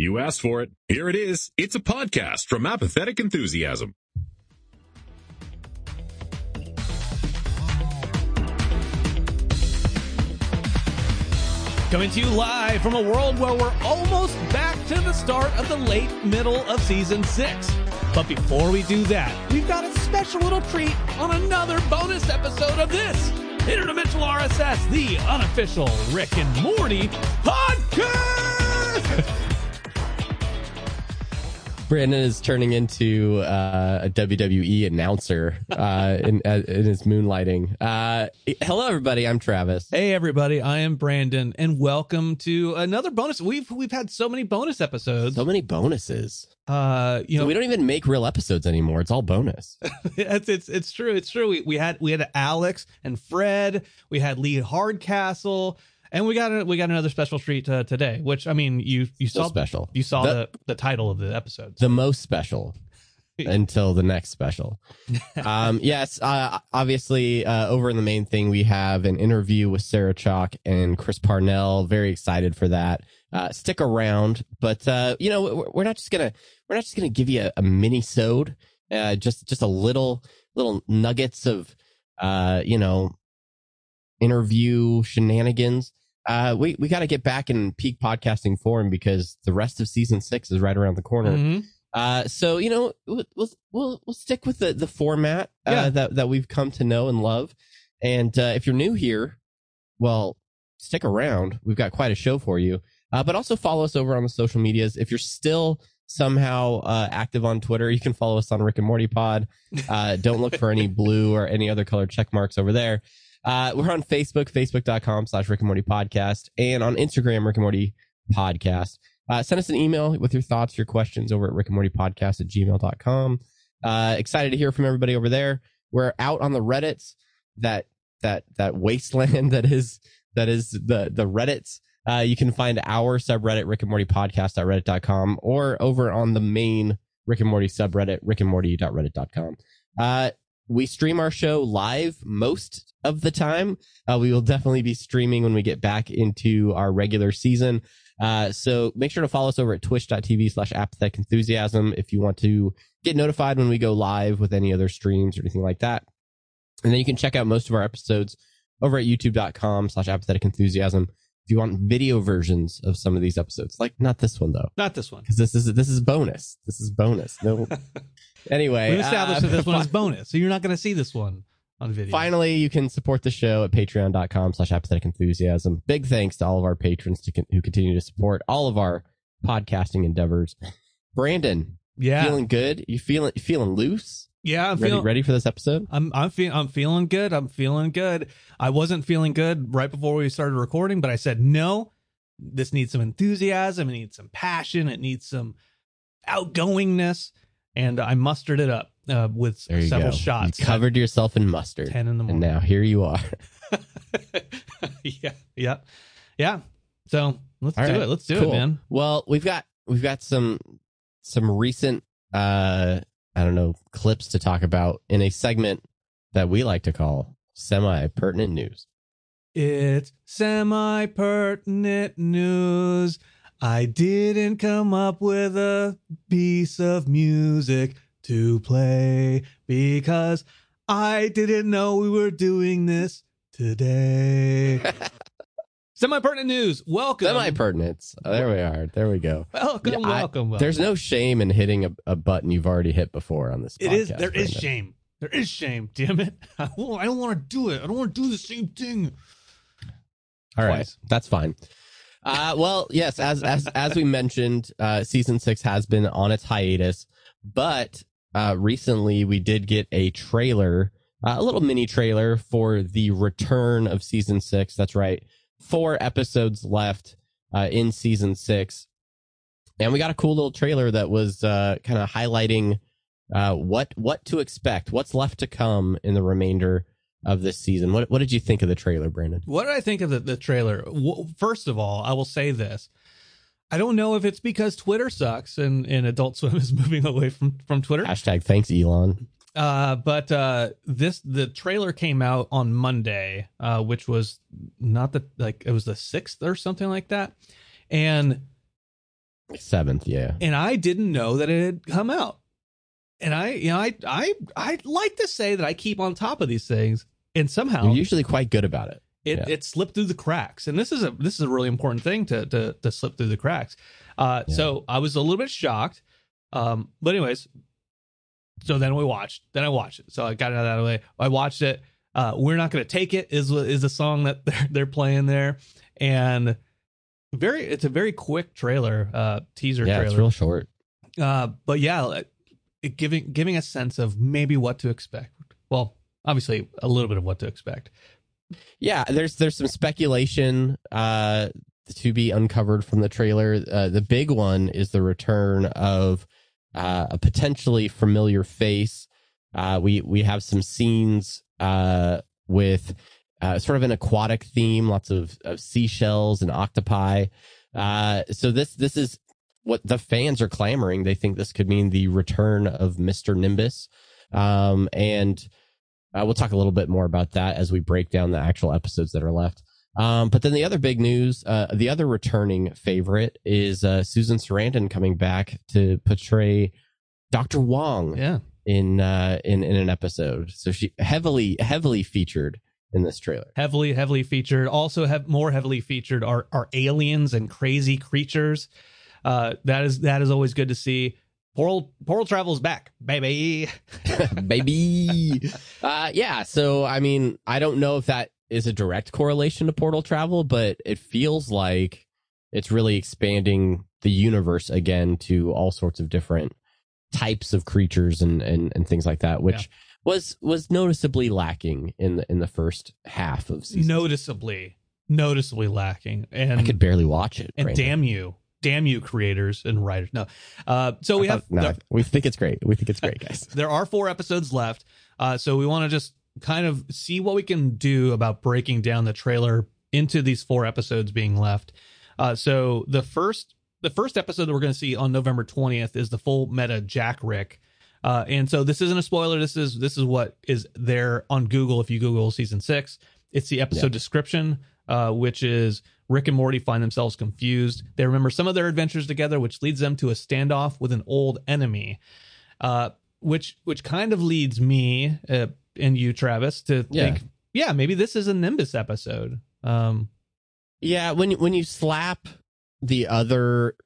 You asked for it. Here it is. It's a podcast from Apathetic Enthusiasm. Coming to you live from a world where we're almost back to the start of the late middle of season 6. But before we do that, we've got a special little treat on another bonus episode of this Interdimensional RSS, the unofficial Rick and Morty podcast! Brandon is turning into a WWE announcer in his moonlighting. Hello, everybody. I'm Travis. Hey, everybody. I am Brandon, and welcome to another bonus. We've had so many bonus episodes. So many bonuses. So we don't even make real episodes anymore. It's all bonus. It's true. It's true. We had Alex and Fred. We had Lee Hardcastle. And we got another special treat today, which, I mean, you saw special. You saw the title of the episode. The most special until the next special. Obviously, over in the main thing, we have an interview with Sarah Chalk and Chris Parnell. Very excited for that. Stick around. But, we're not just going to give you a mini-sode, just a little nuggets of, interview shenanigans. We got to get back in peak podcasting form because the rest of season 6 is right around the corner. Mm-hmm. We'll stick with the format that we've come to know and love. And if you're new here, well, stick around. We've got quite a show for you. But also follow us over on the social medias. If you're still somehow active on Twitter, you can follow us on Rick and Morty Pod. Don't look for any blue or any other color check marks over there. We're on Facebook, facebook.com/Rick and Morty Podcast, and on Instagram, Rick and Morty Podcast. Send us an email with your thoughts, your questions over at rickandmortypodcast@gmail.com. Excited to hear from everybody over there. We're out on the Reddits, that wasteland that is the Reddits. You can find our subreddit, rickandmortypodcast.reddit.com, or over on the main Rick and Morty subreddit, rickandmorty.reddit.com. We stream our show live most of the time. We will definitely be streaming when we get back into our regular season. So make sure to follow us over at twitch.tv/apathetic enthusiasm if you want to get notified when we go live with any other streams or anything like that. And then you can check out most of our episodes over at youtube.com/apathetic enthusiasm if you want video versions of some of these episodes. Like, not this one, though. Not this one. Because this is bonus. This is bonus. No. Anyway, we've established that this one is bonus, so you're not going to see this one on video. Finally, you can support the show at patreon.com/apathetic enthusiasm. Big thanks to all of our patrons who continue to support all of our podcasting endeavors. Brandon, feeling good? You feeling loose? Yeah, I'm ready for this episode. I'm feeling good. I wasn't feeling good right before we started recording, but I said no. This needs some enthusiasm. It needs some passion. It needs some outgoingness. And I mustered it up with several shots. You covered yourself in mustard. 10 in the morning. And now here you are. Yeah. So let's do it. Let's do it, man. Well, we've got some recent clips to talk about in a segment that we like to call semi-pertinent news. It's semi-pertinent news. I didn't come up with a piece of music to play because I didn't know we were doing this today. Semi-pertinent news. Welcome. Semi-pertinence. Oh, there we are. There we go. Welcome. There's no shame in hitting a button you've already hit before on this podcast. There is shame. Damn it. I don't want to do it. I don't want to do the same thing. All right. That's fine. Yes, as we mentioned, season 6 has been on its hiatus, but recently we did get a trailer, a little mini trailer for the return of season 6. That's right. 4 episodes left in season 6. And we got a cool little trailer that was kind of highlighting what to expect, what's left to come in the remainder of this season. What did you think of the trailer, Brandon? What did I think of the trailer? First of all, I will say this. I don't know if it's because Twitter sucks and Adult Swim is moving away from Twitter. Hashtag thanks, Elon. The trailer came out on Monday, which was it was the 6th or something like that. And 7th, yeah. And I didn't know that it had come out. And I like to say that I keep on top of these things, and somehow you're usually quite good about it. It slipped through the cracks, and this is a really important thing to slip through the cracks. So I was a little bit shocked, but anyways. So then I watched it. So I got it out of the way. I watched it. We're Not Gonna Take It is the song that they're playing there, and it's a very quick trailer, teaser trailer. Yeah, it's real short. But yeah. It giving a sense of maybe what to expect. Well, obviously a little bit of what to expect. Yeah, there's some speculation to be uncovered from the trailer. The big one is the return of a potentially familiar face. We have some scenes with sort of an aquatic theme, lots of seashells and octopi. So this is what the fans are clamoring. They think this could mean the return of Mr. Nimbus. And we'll talk a little bit more about that as we break down the actual episodes that are left. But then the other big news, the other returning favorite is Susan Sarandon coming back to portray Dr. Wong in an episode. So she heavily featured in this trailer. Heavily featured. Also more heavily featured are aliens and crazy creatures. That is always good to see. Portal travel's back, baby. Baby. So I mean, I don't know if that is a direct correlation to portal travel, but it feels like it's really expanding the universe again to all sorts of different types of creatures and things like that, which was noticeably lacking in the first half of season. Noticeably lacking. And I could barely watch it. And right damn now. Damn you, creators and writers. No. So we have... No, we think it's great. We think it's great, guys. There are 4 episodes left. So we want to just kind of see what we can do about breaking down the trailer into these 4 episodes being left. So the first episode that we're going to see on November 20th is the Full Metal Jack Rick. And so this isn't a spoiler. This is what is there on Google. If you Google season 6, it's the episode description, which is... Rick and Morty find themselves confused. They remember some of their adventures together, which leads them to a standoff with an old enemy, which kind of leads me and you, Travis, to think, maybe this is a Nimbus episode. When you slap the other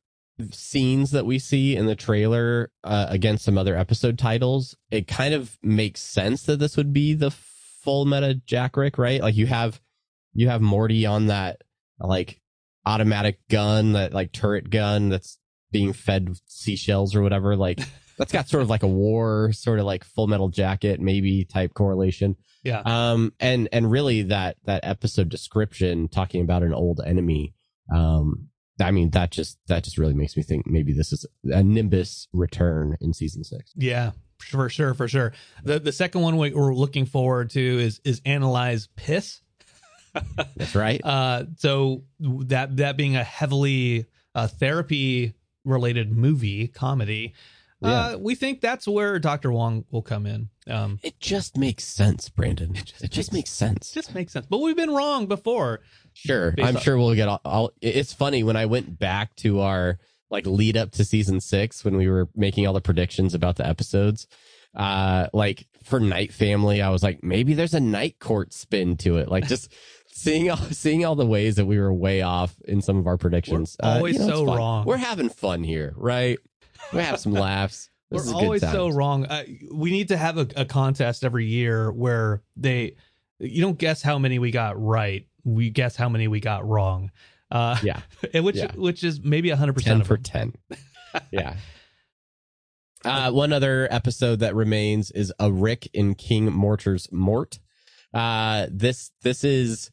scenes that we see in the trailer against some other episode titles, it kind of makes sense that this would be the Full Metal Jack Rick, right? Like you have Morty on that, like, automatic gun, that like turret gun that's being fed seashells or whatever, like that's got sort of like a war, sort of like Full Metal Jacket maybe type correlation. And really that episode description talking about an old enemy, I mean, that just really makes me think maybe this is a Nimbus return in season 6. Yeah, for sure. The second one we're looking forward to is Analyze Piss. That's right. So that being a heavily therapy related movie comedy, we think that's where Dr. Wong will come in. It just makes sense, Brandon. It just makes sense. But we've been wrong before. Sure. I'm sure we'll get all. It's funny, when I went back to our like lead up to season 6, when we were making all the predictions about the episodes, like for Night Family, I was like, maybe there's a Night Court spin to it. Like just seeing all the ways that we were way off in some of our predictions. We're always so wrong. We're having fun here, right? We have some laughs. This we're always so wrong. We need to have a contest every year where you don't guess how many we got right. We guess how many we got wrong. Which is maybe 100% of 10. Yeah. One other episode that remains is a Rick in King Mortar's Mort. This is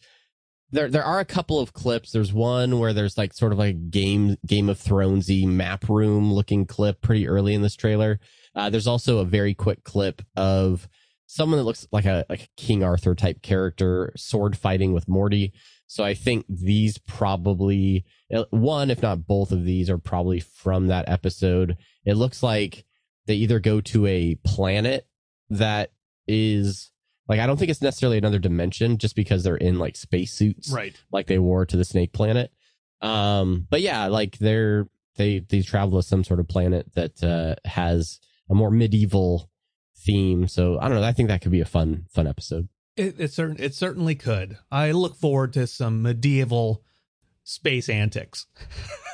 there are a couple of clips. There's one where there's like sort of like a Game of Thronesy map room looking clip pretty early in this trailer. There's also a very quick clip of someone that looks like a King Arthur type character sword fighting with Morty. So I think these probably one, if not both of these, are probably from that episode. It looks like they either go to a planet that is like, I don't think it's necessarily another dimension, just because they're in like spacesuits, right? Like they wore to the Snake Planet. But yeah, like they're they travel to some sort of planet that has a more medieval theme. So I don't know. I think that could be a fun episode. It certainly could. I look forward to some medieval space antics.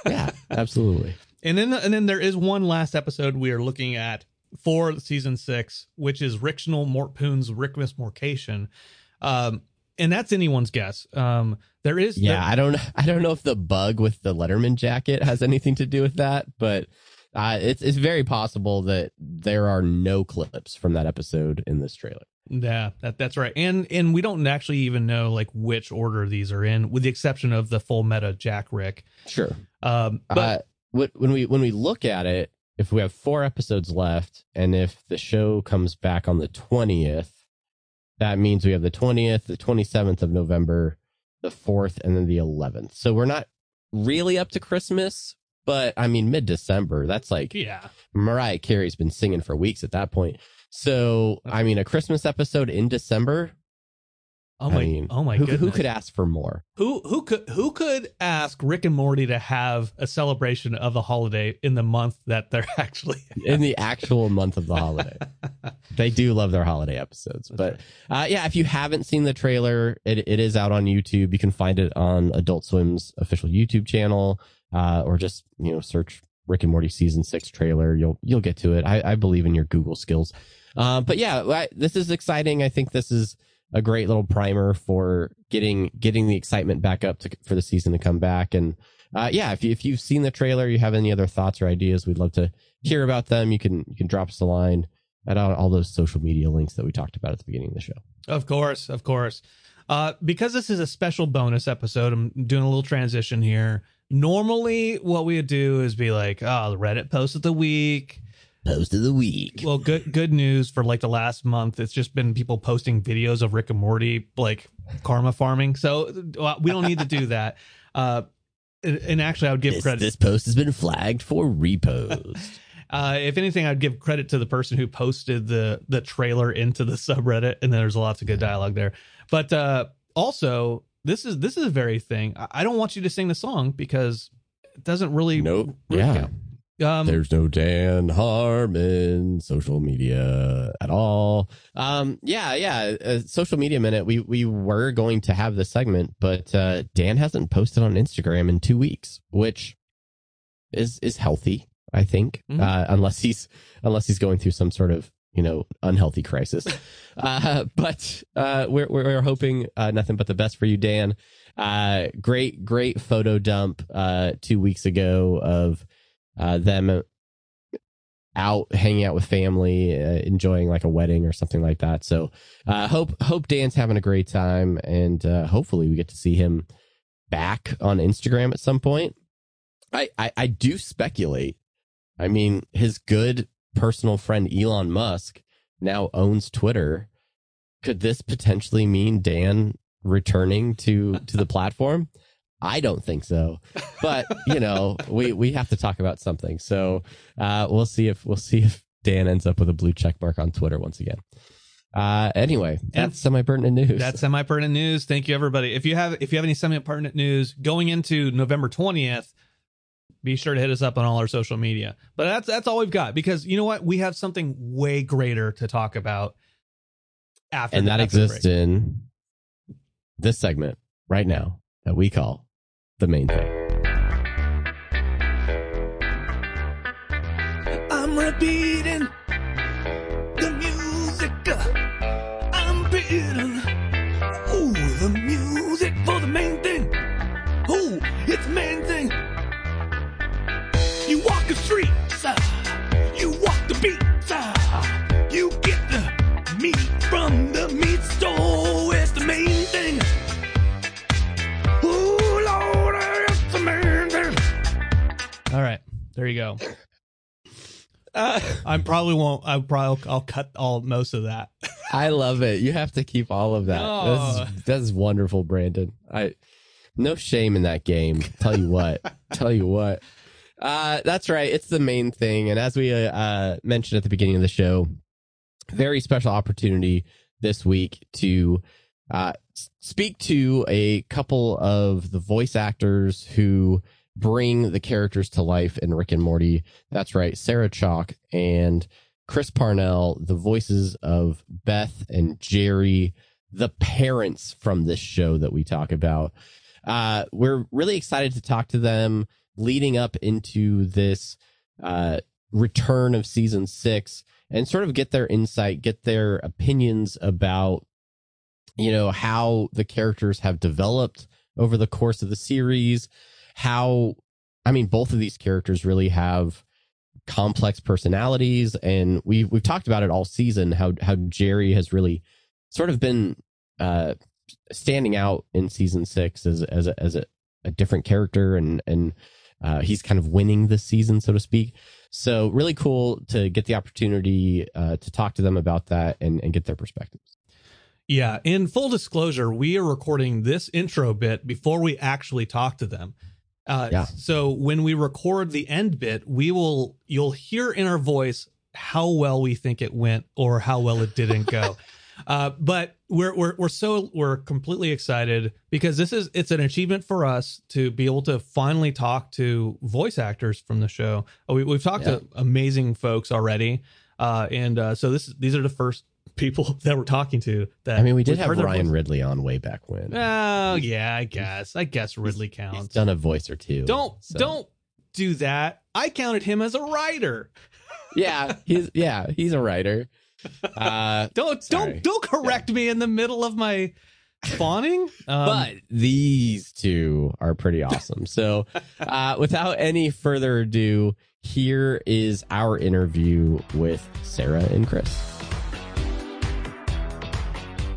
Yeah, absolutely. And then there is one last episode we are looking at for season 6, which is Ricksonal Mortpoon's Rickmas Morcation. And that's anyone's guess. There is. Yeah, I don't know if the bug with the Letterman jacket has anything to do with that, but it's very possible that there are no clips from that episode in this trailer. Yeah, that's right. And we don't actually even know like which order these are in, with the exception of the Full Metal Jack Rick. Sure. But when we look at it, if we have 4 episodes left, and if the show comes back on the 20th, that means we have the 20th, the 27th of November, the 4th, and then the 11th. So we're not really up to Christmas, but I mean, mid-December, that's like, yeah, Mariah Carey's been singing for weeks at that point. So, I mean, a Christmas episode in December. Oh my goodness. Who could ask for more? Who could ask Rick and Morty to have a celebration of the holiday in the month that they're actually in the actual month of the holiday? They do love their holiday episodes. That's but right. Yeah, if you haven't seen the trailer, it is out on YouTube. You can find it on Adult Swim's official YouTube channel, or just, you know, search Rick and Morty season 6 trailer. You'll get to it. I believe in your Google skills. But yeah, this is exciting. I think this is a great little primer for getting the excitement back up for the season to come back. And yeah, if you've seen the trailer, you have any other thoughts or ideas, we'd love to hear about them. You can drop us a line at all those social media links that we talked about at the beginning of the show. Of course. Because this is a special bonus episode, I'm doing a little transition here. Normally, what we would do is be like, oh, the Reddit post of the week. Well, good news for like the last month. It's just been people posting videos of Rick and Morty, like karma farming. So we don't need to do that. And actually, I would give credit. This post has been flagged for repost. If anything, I'd give credit to the person who posted the trailer into the subreddit. And there's lots of good dialogue there. But also, this is the very thing. I don't want you to sing the song because it doesn't really. Nope. Yeah. There's no Dan Harmon social media at all. Social media minute. We were going to have this segment, but Dan hasn't posted on Instagram in 2 weeks, which is healthy, I think. Mm-hmm. Unless he's going through some sort of, you know, unhealthy crisis. But we're hoping nothing but the best for you, Dan. Great photo dump 2 weeks ago of them out hanging out with family, enjoying like a wedding or something like that. So hope Dan's having a great time, and hopefully we get to see him back on Instagram at some point. I do speculate. I mean, his good personal friend Elon Musk now owns Twitter. Could this potentially mean Dan returning to the platform? I don't think so, but you know, we have to talk about something. So we'll see if Dan ends up with a blue check mark on Twitter once again. Anyway, that's semi-pertinent news. That's semi-pertinent news. Thank you, everybody. If you have any semi-pertinent news going into November 20th, be sure to hit us up on all our social media. But that's all we've got, because you know what, we have something way greater to talk about after, and that exists break. In this segment right now that we call the main thing. I'm repeating the music. I'm beating. Ooh, the music for the main thing. Ooh, it's the main thing. You walk the streets, you walk the beats, you get the meat from the meat store. It's the main thing. Ooh, Lord, it's the main thing. All right, there you go. I'll cut most of that. I love it. You have to keep all of that. Oh. This is wonderful, Brandon. No shame in that game. Tell you what. That's right. It's the main thing. And as we mentioned at the beginning of the show, very special opportunity this week to speak to a couple of the voice actors who bring the characters to life in Rick and Morty. That's right, Sarah Chalk and Chris Parnell, the voices of Beth and Jerry, the parents from this show that we talk about. We're really excited to talk to them leading up into this return of season 6 and sort of get their insight, get their opinions about, you know, how the characters have developed over the course of the series, how, I mean, both of these characters really have complex personalities, and we've talked about it all season, how Jerry has really sort of been standing out in season 6 as a different character, and he's kind of winning this season, so to speak. So really cool to get the opportunity to talk to them about that and get their perspectives. Yeah, in full disclosure, we are recording this intro bit before we actually talk to them. So when we record the end bit, you'll hear in our voice how well we think it went or how well it didn't go. But we're completely excited because it's an achievement for us to be able to finally talk to voice actors from the show. We've talked to amazing folks already, and so these are the first people that we're talking to. That, I mean, we did have Ryan Ridley on way back when. Oh yeah, I guess Ridley counts. He's done a voice or two. Don't do that. I counted him as a writer. Yeah, he's a writer. Don't correct me in the middle of my fawning. But these two are pretty awesome. So without any further ado, here is our interview with Sarah and Chris.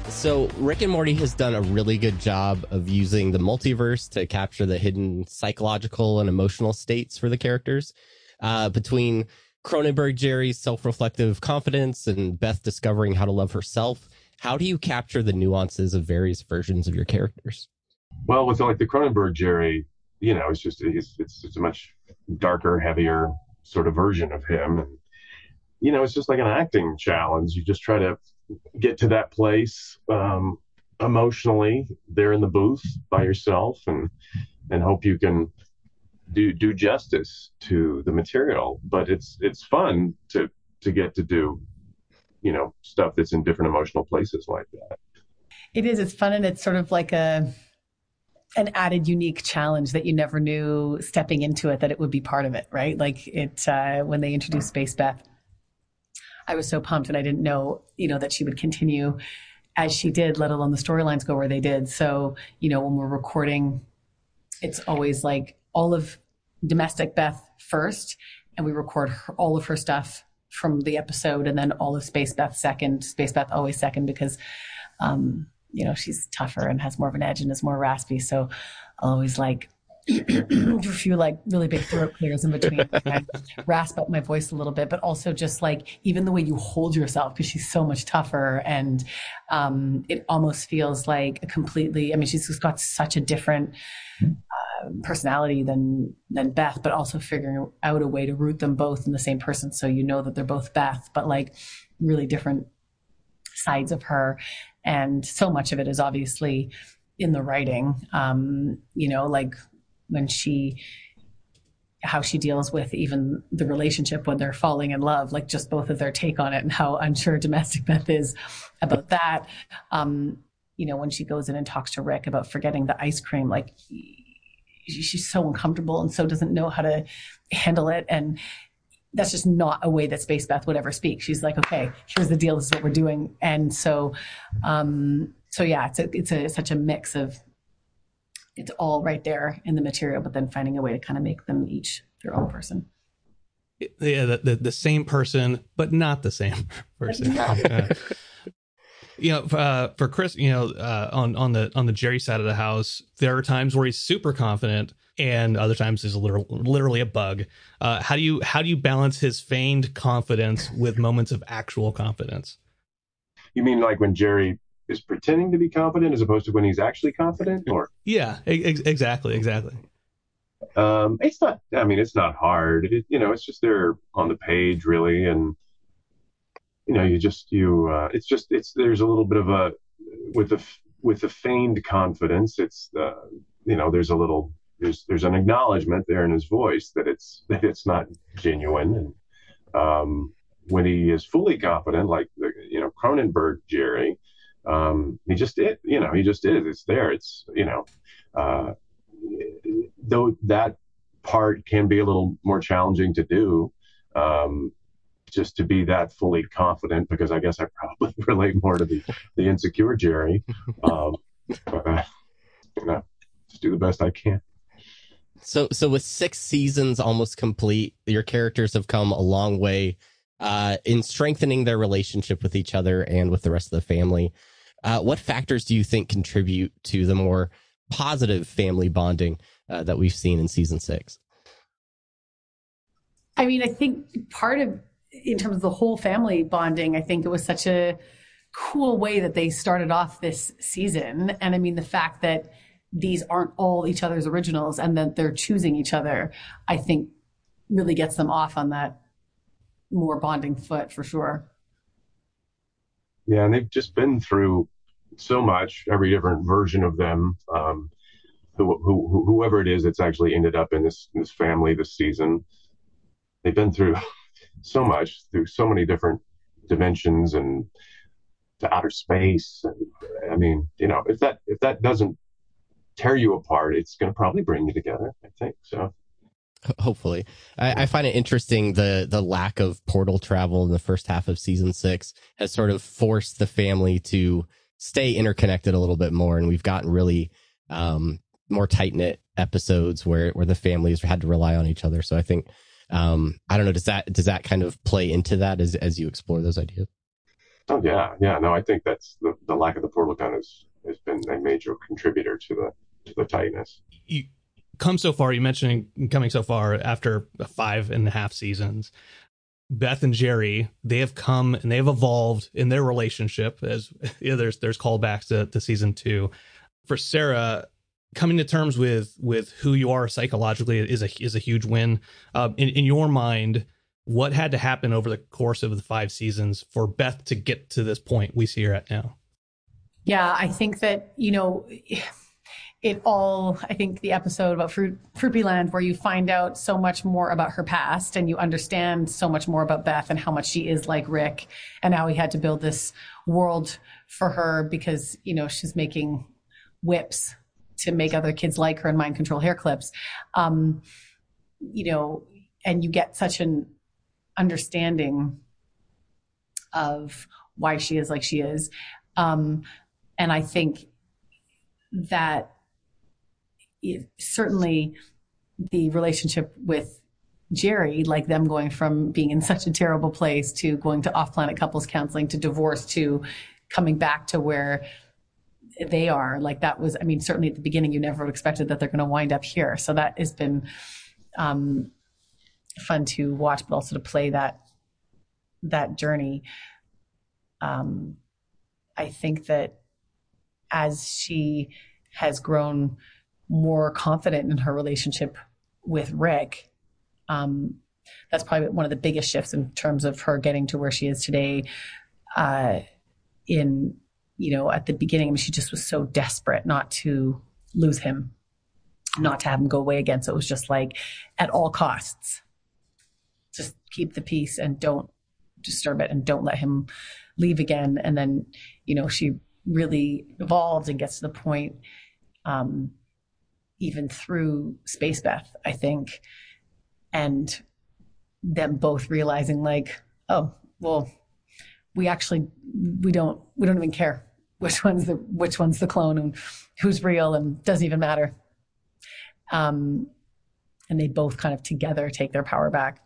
So Rick and Morty has done a really good job of using the multiverse to capture the hidden psychological and emotional states for the characters. Between Cronenberg Jerry's self-reflective confidence and Beth discovering how to love herself, how do you capture the nuances of various versions of your characters? Well, with like the Cronenberg Jerry, you know, it's a much darker, heavier sort of version of him. And, you know, it's just like an acting challenge. You just try to get to that place emotionally there in the booth by yourself and hope you can do justice to the material. But it's fun to get to do, you know, stuff that's in different emotional places like that. It is. It's fun, and it's sort of like an added unique challenge that you never knew stepping into it that it would be part of it, right? Like when they introduced Space Beth, I was so pumped, and I didn't know, you know, that she would continue as she did, let alone the storylines go where they did. So, you know, when we're recording, it's always like all of domestic Beth first, and we record all of her stuff from the episode, and then all of Space Beth second. Space Beth always second because, you know, she's tougher and has more of an edge and is more raspy. So I'll always like a few like really big throat clears in between. I rasp up my voice a little bit, but also just like even the way you hold yourself, because she's so much tougher, and it almost feels like a completely, I mean, she's just got such a different personality than Beth, but also figuring out a way to root them both in the same person, so you know that they're both Beth, but like really different sides of her. And so much of it is obviously in the writing, you know, like when how she deals with even the relationship when they're falling in love, like just both of their take on it and how unsure domestic Beth is about that. You know, when she goes in and talks to Rick about forgetting the ice cream, like she's so uncomfortable and so doesn't know how to handle it. And that's just not a way that Space Beth would ever speak. She's like, okay, here's the deal. This is what we're doing. And so, yeah, it's such a mix of, it's all right there in the material, but then finding a way to kind of make them each their own person. Yeah, the same person, but not the same person. You know, for Chris, you know, on the Jerry side of the house, there are times where he's super confident, and other times he's literally a bug. How do you balance his feigned confidence with moments of actual confidence? You mean like when Jerry is pretending to be confident as opposed to when he's actually confident? Or yeah, exactly. It's not. I mean, it's not hard. You know, it's just there on the page, really, and you know, there's a little bit of a with the feigned confidence. It's you know, there's a little there's an acknowledgement there in his voice that it's not genuine. And when he is fully competent, like the, Cronenberg Jerry, he just is, he just is. It's there. It's though that part can be a little more challenging to do, just to be that fully confident, because I guess I probably relate more to the insecure Jerry. But just do the best I can. So with 6 seasons almost complete, your characters have come a long way in strengthening their relationship with each other and with the rest of the family. What factors do you think contribute to the more positive family bonding that we've seen in season 6? I mean, I think part of, in terms of the whole family bonding, I think it was such a cool way that they started off this season. And I mean, the fact that these aren't all each other's originals and that they're choosing each other, I think really gets them off on that more bonding foot for sure. Yeah. And they've just been through so much, every different version of them, whoever it is that's actually ended up in this family this season. They've been through so much, through so many different dimensions and to outer space. And, I mean, if that doesn't tear you apart, it's going to probably bring you together, I think. So hopefully. I find it interesting the lack of portal travel in the first half of season 6 has sort of forced the family to stay interconnected a little bit more, and we've gotten really more tight-knit episodes where the families had to rely on each other. So I think I don't know, does that kind of play into that as you explore those ideas? Oh yeah, no, I think that's the lack of the portal gun has been a major contributor to the tightness. You come so far, you mentioned coming so far after 5.5 seasons. Beth and Jerry, they have come and they've evolved in their relationship, as there's callbacks to season 2. For Sarah, coming to terms with who you are psychologically is a huge win. In your mind, what had to happen over the course of the 5 seasons for Beth to get to this point we see her at now? Yeah, I think that, I think the episode about Froopyland, where you find out so much more about her past and you understand so much more about Beth and how much she is like Rick and how he had to build this world for her because, she's making whips to make other kids like her and mind control hair clips, and you get such an understanding of why she is like she is. And I think that certainly the relationship with Jerry, like them going from being in such a terrible place to going to off-planet couples counseling to divorce to coming back to where they are, like that was, certainly at the beginning, you never expected that they're going to wind up here. So that has been fun to watch, but also to play that journey. I think that as she has grown more confident in her relationship with Rick, that's probably one of the biggest shifts in terms of her getting to where she is today. At the beginning, she just was so desperate not to lose him, not to have him go away again. So it was just like, at all costs, just keep the peace and don't disturb it and don't let him leave again. And then, she really evolves and gets to the point, even through Space Beth, I think, and them both realizing like, oh, well, we don't even care which one's the clone and who's real, and doesn't even matter. And they both kind of together take their power back.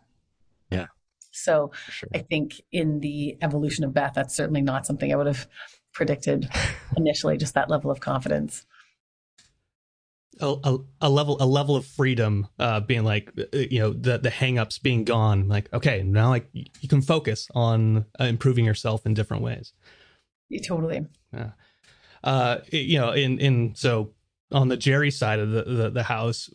Yeah. So sure. I think in the evolution of Beth, that's certainly not something I would have predicted initially, just that level of confidence. A level of freedom, being like, the hangups being gone, like, okay, now like you can focus on improving yourself in different ways. Yeah, totally. Yeah. So on the Jerry side of the house,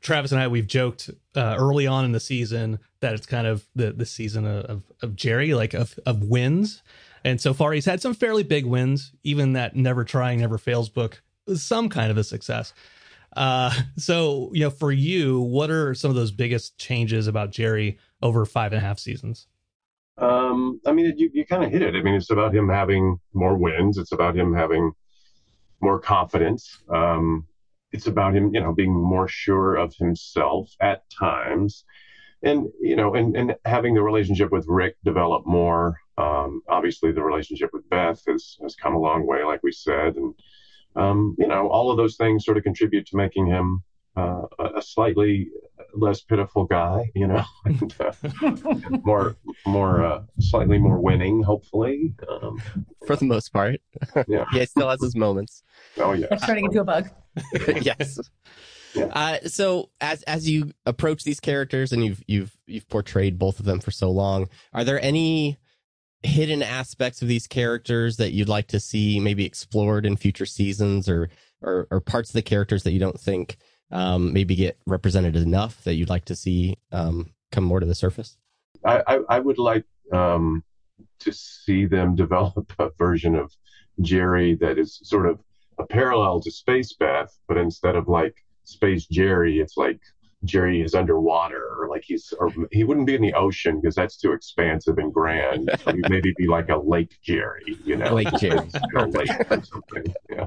Travis and I, we've joked early on in the season that it's kind of the season of Jerry, like of wins. And so far he's had some fairly big wins, even that Never Trying, Never Fails book, some kind of a success. So, you know, for you, what are some of those biggest changes about Jerry over 5.5 seasons? I mean, you kind of hit it. I mean, it's about him having more wins. It's about him having more confidence. It's about him, you know, being more sure of himself at times, and, you know, and having the relationship with Rick develop more. Obviously the relationship with Beth has come a long way, like we said, and, you know, all of those things sort of contribute to making him a slightly less pitiful guy, you know, and, slightly more winning, hopefully. For the most part. Yeah. Yeah, he still has his moments. Oh, yeah. Like turning into a bug. Yes. Yeah. So as you approach these characters and you've portrayed both of them for so long, are there any hidden aspects of these characters that you'd like to see maybe explored in future seasons, or parts of the characters that you don't think maybe get represented enough that you'd like to see come more to the surface? I would like to see them develop a version of Jerry that is sort of a parallel to Space Beth, but instead of like Space Jerry, it's like Jerry is underwater, or like he wouldn't be in the ocean because that's too expansive and grand. So he'd maybe be like a Lake Jerry, you know, Lake Jerry, or lake or something. Yeah.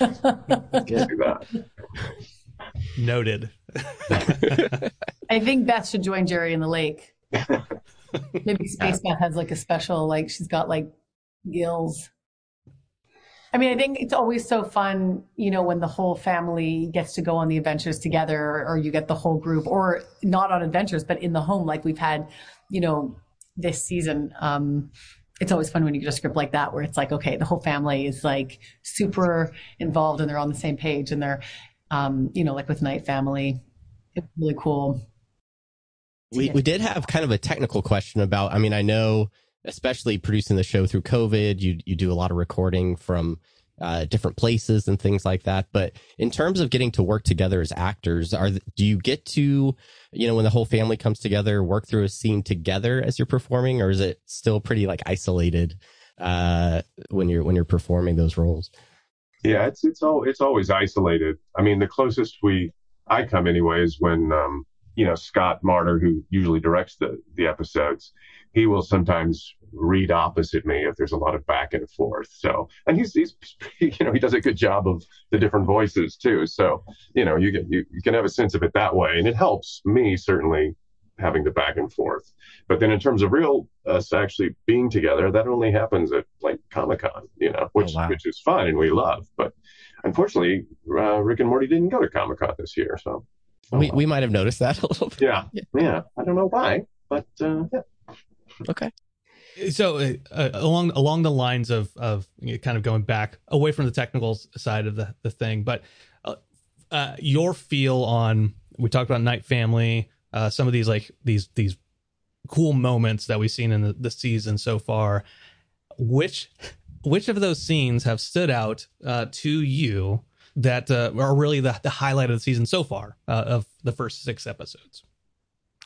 That. Noted. I think Beth should join Jerry in the lake. Maybe Space Beth has like a special, like she's got like gills. I mean, I think it's always so fun, you know, when the whole family gets to go on the adventures together, or you get the whole group, or not on adventures, but in the home, like we've had, you know, this season. It's always fun when you get a script like that, where it's like, okay, the whole family is like super involved and they're on the same page, and they're, you know, like with Night Family, it's really cool. We did have kind of a technical question about, I mean, I know, especially producing the show through COVID, you do a lot of recording from different places and things like that. But in terms of getting to work together as actors, do you get to, you know, when the whole family comes together, work through a scene together as you're performing, or is it still pretty like isolated when you're performing those roles? Yeah, it's always isolated. I mean, the closest I come anyway is when you know, Scott Marder, who usually directs the episodes, he will sometimes read opposite me if there's a lot of back and forth. So, and he's you know, he does a good job of the different voices too. So, you know, you can have a sense of it that way, and it helps me certainly having the back and forth. But then in terms of real us actually being together, that only happens at like Comic-Con, you know, which is fun and we love. But unfortunately, Rick and Morty didn't go to Comic-Con this year, so. We might have noticed that a little bit. Yeah. I don't know why, but yeah. Okay. So along the lines of you know, kind of going back away from the technical side of the thing, but your feel on, we talked about Night Family, some of these like these cool moments that we've seen in the season so far. Which of those scenes have stood out to you that are really the highlight of the season so far, of the first 6 episodes?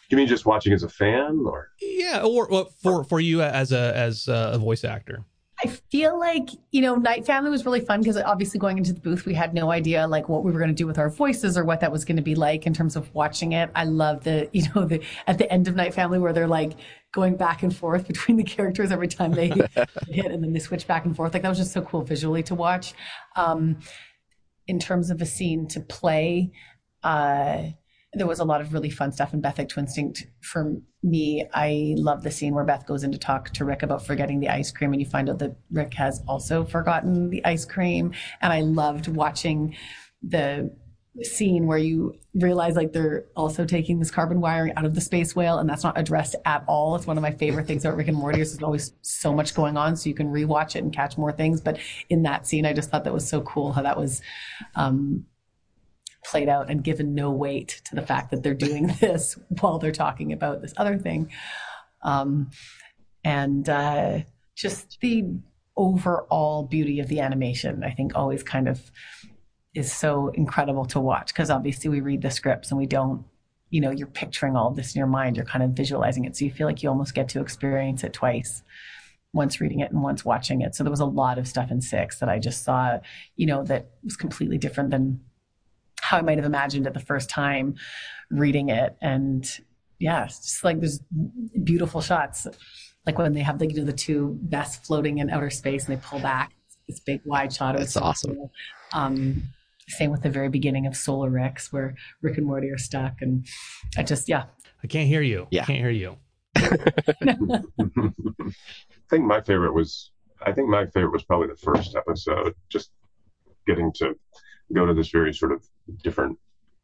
You mean just watching as a fan, or? Yeah, or for you as a voice actor. I feel like, you know, Night Family was really fun because obviously going into the booth, we had no idea like what we were going to do with our voices or what that was going to be like in terms of watching it. I love the at the end of Night Family where they're like going back and forth between the characters every time they hit, and then they switch back and forth. Like that was just so cool visually to watch. In terms of a scene to play, there was a lot of really fun stuff in Beth at Twinstinct. For me, I love the scene where Beth goes in to talk to Rick about forgetting the ice cream, and you find out that Rick has also forgotten the ice cream. And I loved watching the scene where you realize like they're also taking this carbon wiring out of the space whale, and that's not addressed at all. It's one of my favorite things about Rick and Morty. There's always so much going on, so you can rewatch it and catch more things. But in that scene, I just thought that was so cool how that was played out and given no weight to the fact that they're doing this while they're talking about this other thing. And just the overall beauty of the animation, I think, always kind of is so incredible to watch, because obviously we read the scripts and we don't, you know, you're picturing all this in your mind, you're kind of visualizing it. So you feel like you almost get to experience it twice, once reading it and once watching it. So there was a lot of stuff in 6 that I just saw, you know, that was completely different than how I might have imagined it the first time reading it. And yeah, it's just like there's beautiful shots, like when they have the, you know, the two Beths floating in outer space and they pull back, this big wide shot. It's awesome. Cool. Same with the very beginning of Solar Rex where Rick and Morty are stuck, and I just, yeah. I can't hear you. Yeah. I can't hear you. I think my favorite was probably the first episode, just getting to go to this very sort of different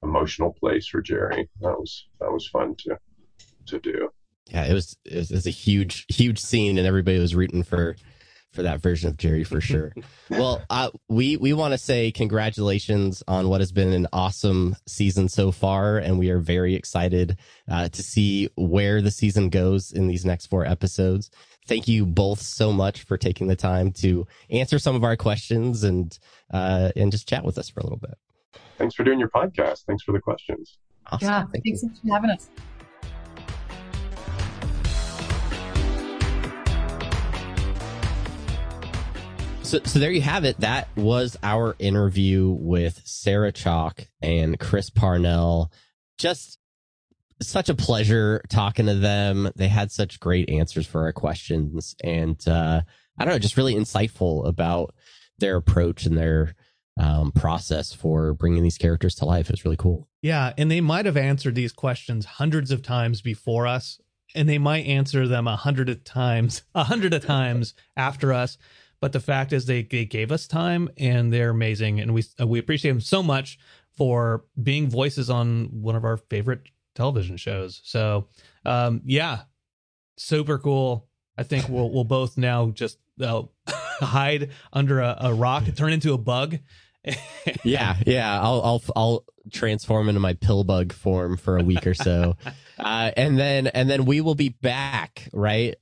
emotional place for Jerry. That was fun to do. Yeah, it was a huge scene, and everybody was rooting for that version of Jerry for sure. Well, we want to say congratulations on what has been an awesome season so far, and we are very excited to see where the season goes in these next 4 episodes. Thank you both so much for taking the time to answer some of our questions and just chat with us for a little bit. Thanks for doing your podcast. Thanks for the questions. Awesome. Yeah, thanks for having us. So there you have it. That was our interview with Sarah Chalk and Chris Parnell. Just such a pleasure talking to them. They had such great answers for our questions, and I don't know, just really insightful about their approach and their process for bringing these characters to life. It was really cool. Yeah, and they might have answered these questions hundreds of times before us, and they might answer them a hundred times after us. But the fact is they gave us time, and they're amazing. And we appreciate them so much for being voices on one of our favorite television shows. So, yeah, super cool. I think we'll both now just hide under a rock, turn into a bug. Yeah. I'll transform into my pill bug form for a week or so. And then we will be back, right,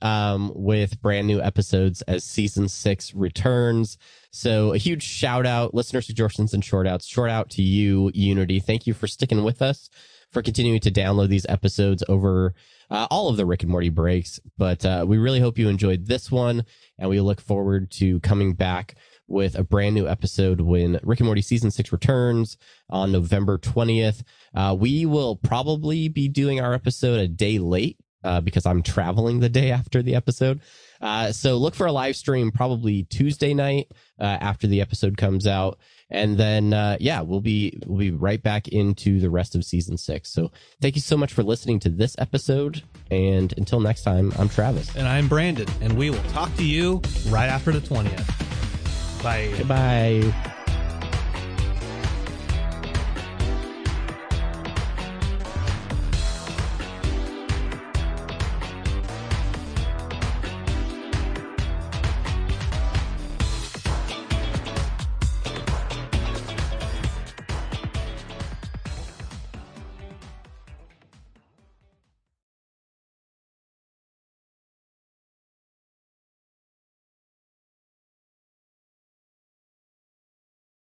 with brand new episodes as season 6 returns. So a huge shout out, listener suggestions and short out to you, Unity. Thank you for sticking with us, for continuing to download these episodes over all of the Rick and Morty breaks. But we really hope you enjoyed this one, and we look forward to coming back with a brand new episode when Rick and Morty season 6 returns on November 20th. We will probably be doing our episode a day late because I'm traveling the day after the episode. So look for a live stream probably Tuesday night after the episode comes out. And then, we'll be right back into the rest of season 6. So thank you so much for listening to this episode. And until next time, I'm Travis. And I'm Brandon. And we will talk to you right after the 20th. Bye. Goodbye.